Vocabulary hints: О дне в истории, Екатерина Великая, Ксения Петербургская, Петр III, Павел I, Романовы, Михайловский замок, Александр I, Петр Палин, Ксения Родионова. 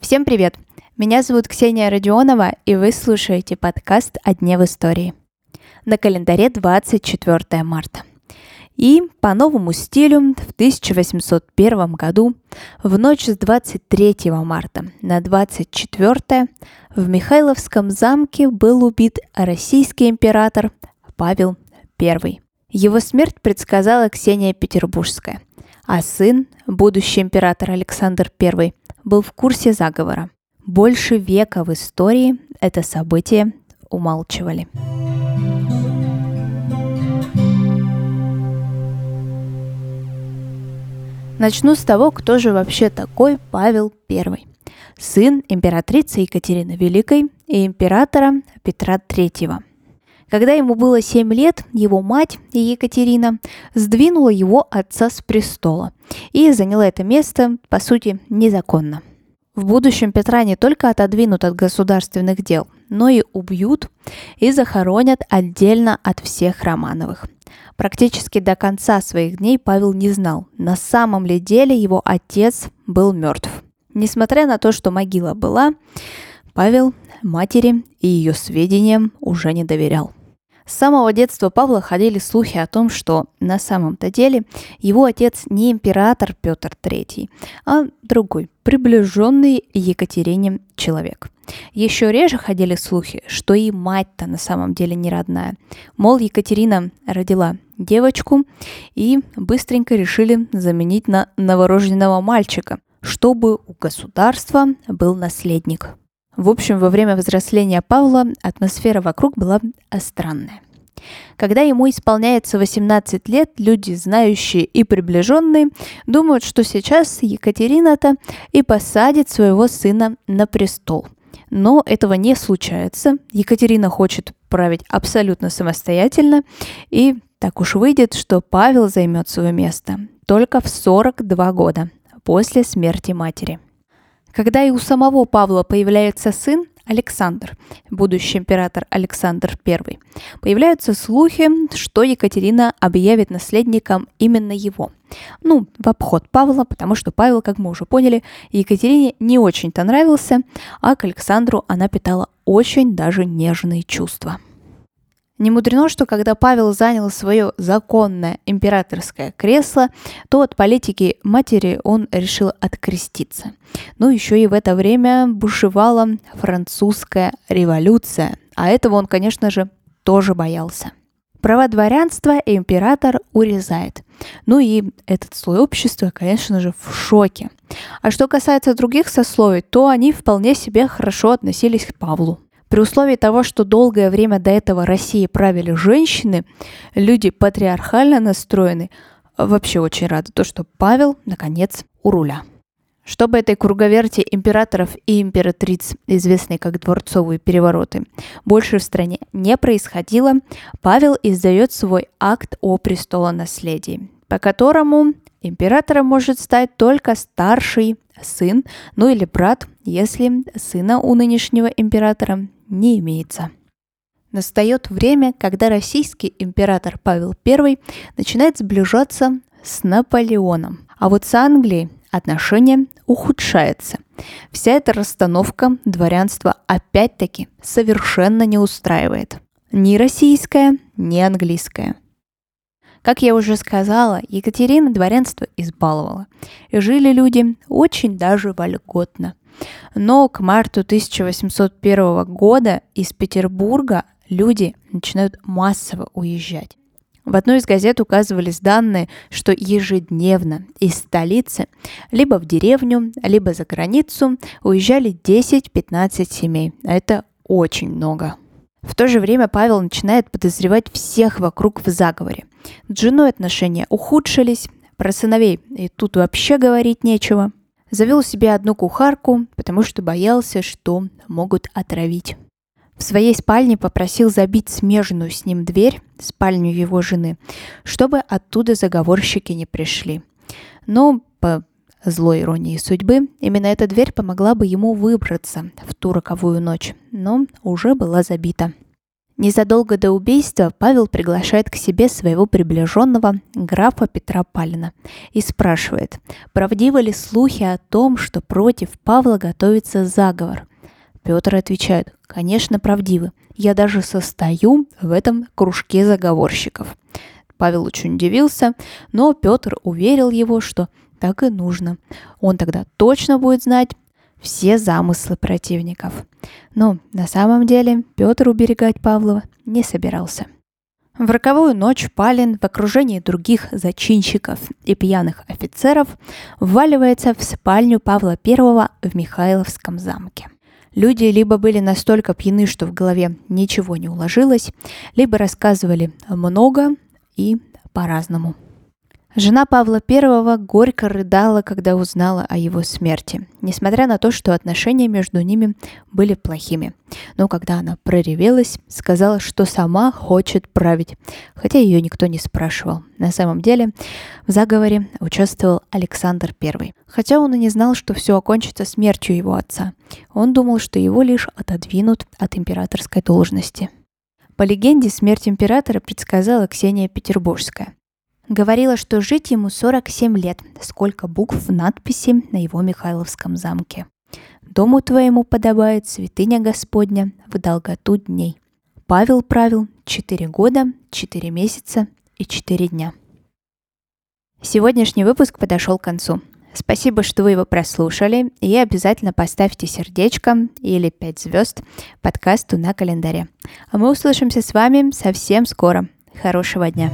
Всем привет! Меня зовут Ксения Родионова, и вы слушаете подкаст «О дне в истории». На календаре 24 марта. И по новому стилю в 1801 году в ночь с 23 марта на 24 в Михайловском замке был убит российский император Павел I. Его смерть предсказала Ксения Петербургская, а сын, будущий император Александр I, был в курсе заговора. Больше века в истории это событие умалчивали. Начну с того, кто же вообще такой Павел I, сын императрицы Екатерины Великой и императора Петра III. Когда ему было 7 лет, его мать Екатерина сдвинула его отца с престола и заняла это место, по сути, незаконно. В будущем Петра не только отодвинут от государственных дел, но и убьют и захоронят отдельно от всех Романовых. Практически до конца своих дней Павел не знал, на самом ли деле его отец был мертв. Несмотря на то, что могила была, Павел матери и ее сведениям уже не доверял. С самого детства Павла ходили слухи о том, что на самом-то деле его отец не император Петр III, а другой, приближенный Екатерине человек. Еще реже ходили слухи, что и мать-то на самом деле не родная. Мол, Екатерина родила девочку и быстренько решили заменить на новорожденного мальчика, чтобы у государства был наследник. В общем, во время взросления Павла атмосфера вокруг была странная. Когда ему исполняется 18 лет, люди, знающие и приближенные, думают, что сейчас Екатерина-то и посадит своего сына на престол. Но этого не случается. Екатерина хочет править абсолютно самостоятельно, и так уж выйдет, что Павел займет свое место только в 42 года после смерти матери. Когда и у самого Павла появляется сын Александр, будущий император Александр I, появляются слухи, что Екатерина объявит наследником именно его. В обход Павла, потому что Павел, как мы уже поняли, Екатерине не очень-то нравился, а к Александру она питала очень даже нежные чувства. Не мудрено, что когда Павел занял свое законное императорское кресло, то от политики матери он решил откреститься. Еще и в это время бушевала французская революция, а этого он, конечно же, тоже боялся. Права дворянства император урезает. И этот слой общества, конечно же, в шоке. А что касается других сословий, то они вполне себе хорошо относились к Павлу. При условии того, что долгое время до этого Россией правили женщины, люди патриархально настроены, вообще очень рады, то, что Павел, наконец, у руля. Чтобы этой круговерти императоров и императриц, известной как дворцовые перевороты, больше в стране не происходило, Павел издает свой акт о престолонаследии, по которому императором может стать только старший сын, или брат, если сына у нынешнего императора не имеется. Настает время, когда российский император Павел I начинает сближаться с Наполеоном. А вот с Англией отношение ухудшается. Вся эта расстановка дворянства опять-таки совершенно не устраивает. Ни российское, ни английское. Как я уже сказала, Екатерина дворянство избаловала. И жили люди очень даже вольготно. Но к марту 1801 года из Петербурга люди начинают массово уезжать. В одной из газет указывались данные, что ежедневно из столицы либо в деревню, либо за границу уезжали 10-15 семей. Это очень много. В то же время Павел начинает подозревать всех вокруг в заговоре. С женой отношения ухудшились, про сыновей и тут вообще говорить нечего. Завел себе одну кухарку, потому что боялся, что могут отравить. В своей спальне попросил забить смежную с ним дверь, спальню его жены, чтобы оттуда заговорщики не пришли. Но, по злой иронии судьбы, именно эта дверь помогла бы ему выбраться в ту роковую ночь, но уже была забита. Незадолго до убийства Павел приглашает к себе своего приближенного, графа Петра Палина, и спрашивает, правдивы ли слухи о том, что против Павла готовится заговор. Петр отвечает, конечно, правдивы, я даже состою в этом кружке заговорщиков. Павел очень удивился, но Петр уверил его, что так и нужно. Он тогда точно будет знать все замыслы противников. Но на самом деле Петр уберегать Павлова не собирался. В роковую ночь Палин в окружении других зачинщиков и пьяных офицеров вваливается в спальню Павла I в Михайловском замке. Люди либо были настолько пьяны, что в голове ничего не уложилось, либо рассказывали много и по-разному. Жена Павла I горько рыдала, когда узнала о его смерти, несмотря на то, что отношения между ними были плохими. Но когда она проревелась, сказала, что сама хочет править, хотя ее никто не спрашивал. На самом деле в заговоре участвовал Александр I, хотя он и не знал, что все окончится смертью его отца. Он думал, что его лишь отодвинут от императорской должности. По легенде, смерть императора предсказала Ксения Петербургская. Говорила, что жить ему 47 лет, сколько букв в надписи на его Михайловском замке. «Дому твоему подобает святыня Господня в долготу дней». Павел правил 4 года, 4 месяца и 4 дня. Сегодняшний выпуск подошел к концу. Спасибо, что вы его прослушали, и обязательно поставьте сердечко или 5 звезд подкасту на календаре. А мы услышимся с вами совсем скоро. Хорошего дня!